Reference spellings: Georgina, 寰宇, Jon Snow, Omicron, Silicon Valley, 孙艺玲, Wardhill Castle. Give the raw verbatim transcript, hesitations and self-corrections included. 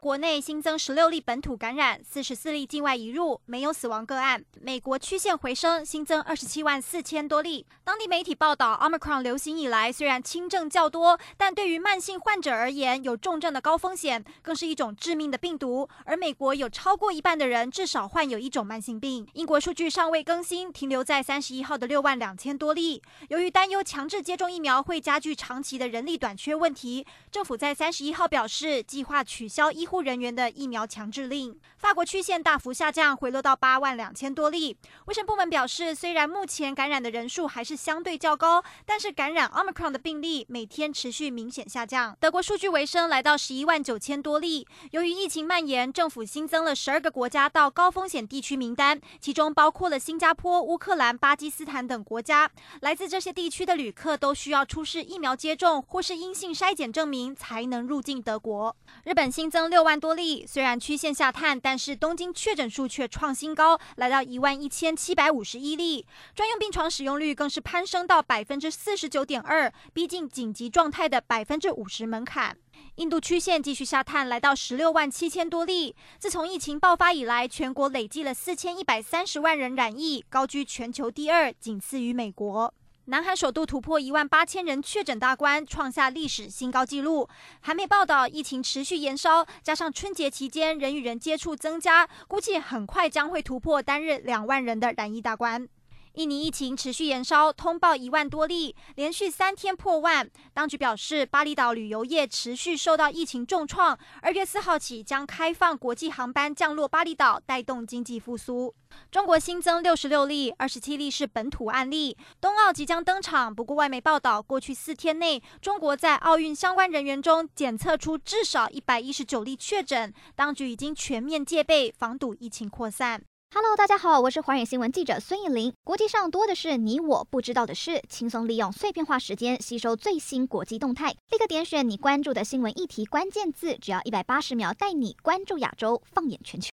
国内新增十六例本土感染，四十四例境外移入，没有死亡个案。美国曲线回升，新增二十七万四千多例。当地媒体报道 ，Omicron 流行以来，虽然轻症较多，但对于慢性患者而言，有重症的高风险，更是一种致命的病毒。而美国有超过一半的人至少患有一种慢性病。英国数据尚未更新，停留在三十一号的六万两千多例。由于担忧强制接种疫苗会加剧长期的人力短缺问题，政府在三十一号表示，计划取消医护人员的疫苗强制令。法国曲线大幅下降，回落到八万两千多例。卫生部门表示，虽然目前感染的人数还是相对较高，但是感染 Omicron 的病例每天持续明显下降。德国数据回升，来到十一万九千多例。由于疫情蔓延，政府新增了十二个国家到高风险地区名单，其中包括了新加坡、乌克兰、巴基斯坦等国家。来自这些地区的旅客都需要出示疫苗接种或是阴性筛检证明才能入境德国。日本新增六六万多例，虽然曲线下探，但是东京确诊数却创新高，来到一万一千七百五十一例。专用病床使用率更是攀升到百分之四十九点二，逼近紧急状态的百分之五十门槛。印度曲线继续下探，来到十六万七千多例。自从疫情爆发以来，全国累计了四千一百三十万人染疫，高居全球第二，仅次于美国。南韩首度突破一万八千人确诊大关，创下历史新高纪录。韩媒报道，疫情持续延烧，加上春节期间人与人接触增加，估计很快将会突破单日两万人的染疫大关。印尼疫情持续延烧，通报一万多例，连续三天破万。当局表示，巴厘岛旅游业持续受到疫情重创，二月四号起将开放国际航班降落巴厘岛，带动经济复苏。中国新增六十六例，二十七例是本土案例。冬奥即将登场，不过外媒报道，过去四天内，中国在奥运相关人员中检测出至少一百一十九例确诊，当局已经全面戒备，防堵疫情扩散。Hello， 大家好，我是寰宇新闻记者孙艺玲。国际上多的是你我不知道的事，轻松利用碎片化时间吸收最新国际动态。立刻点选你关注的新闻议题关键字，只要一百八十秒，带你关注亚洲，放眼全球。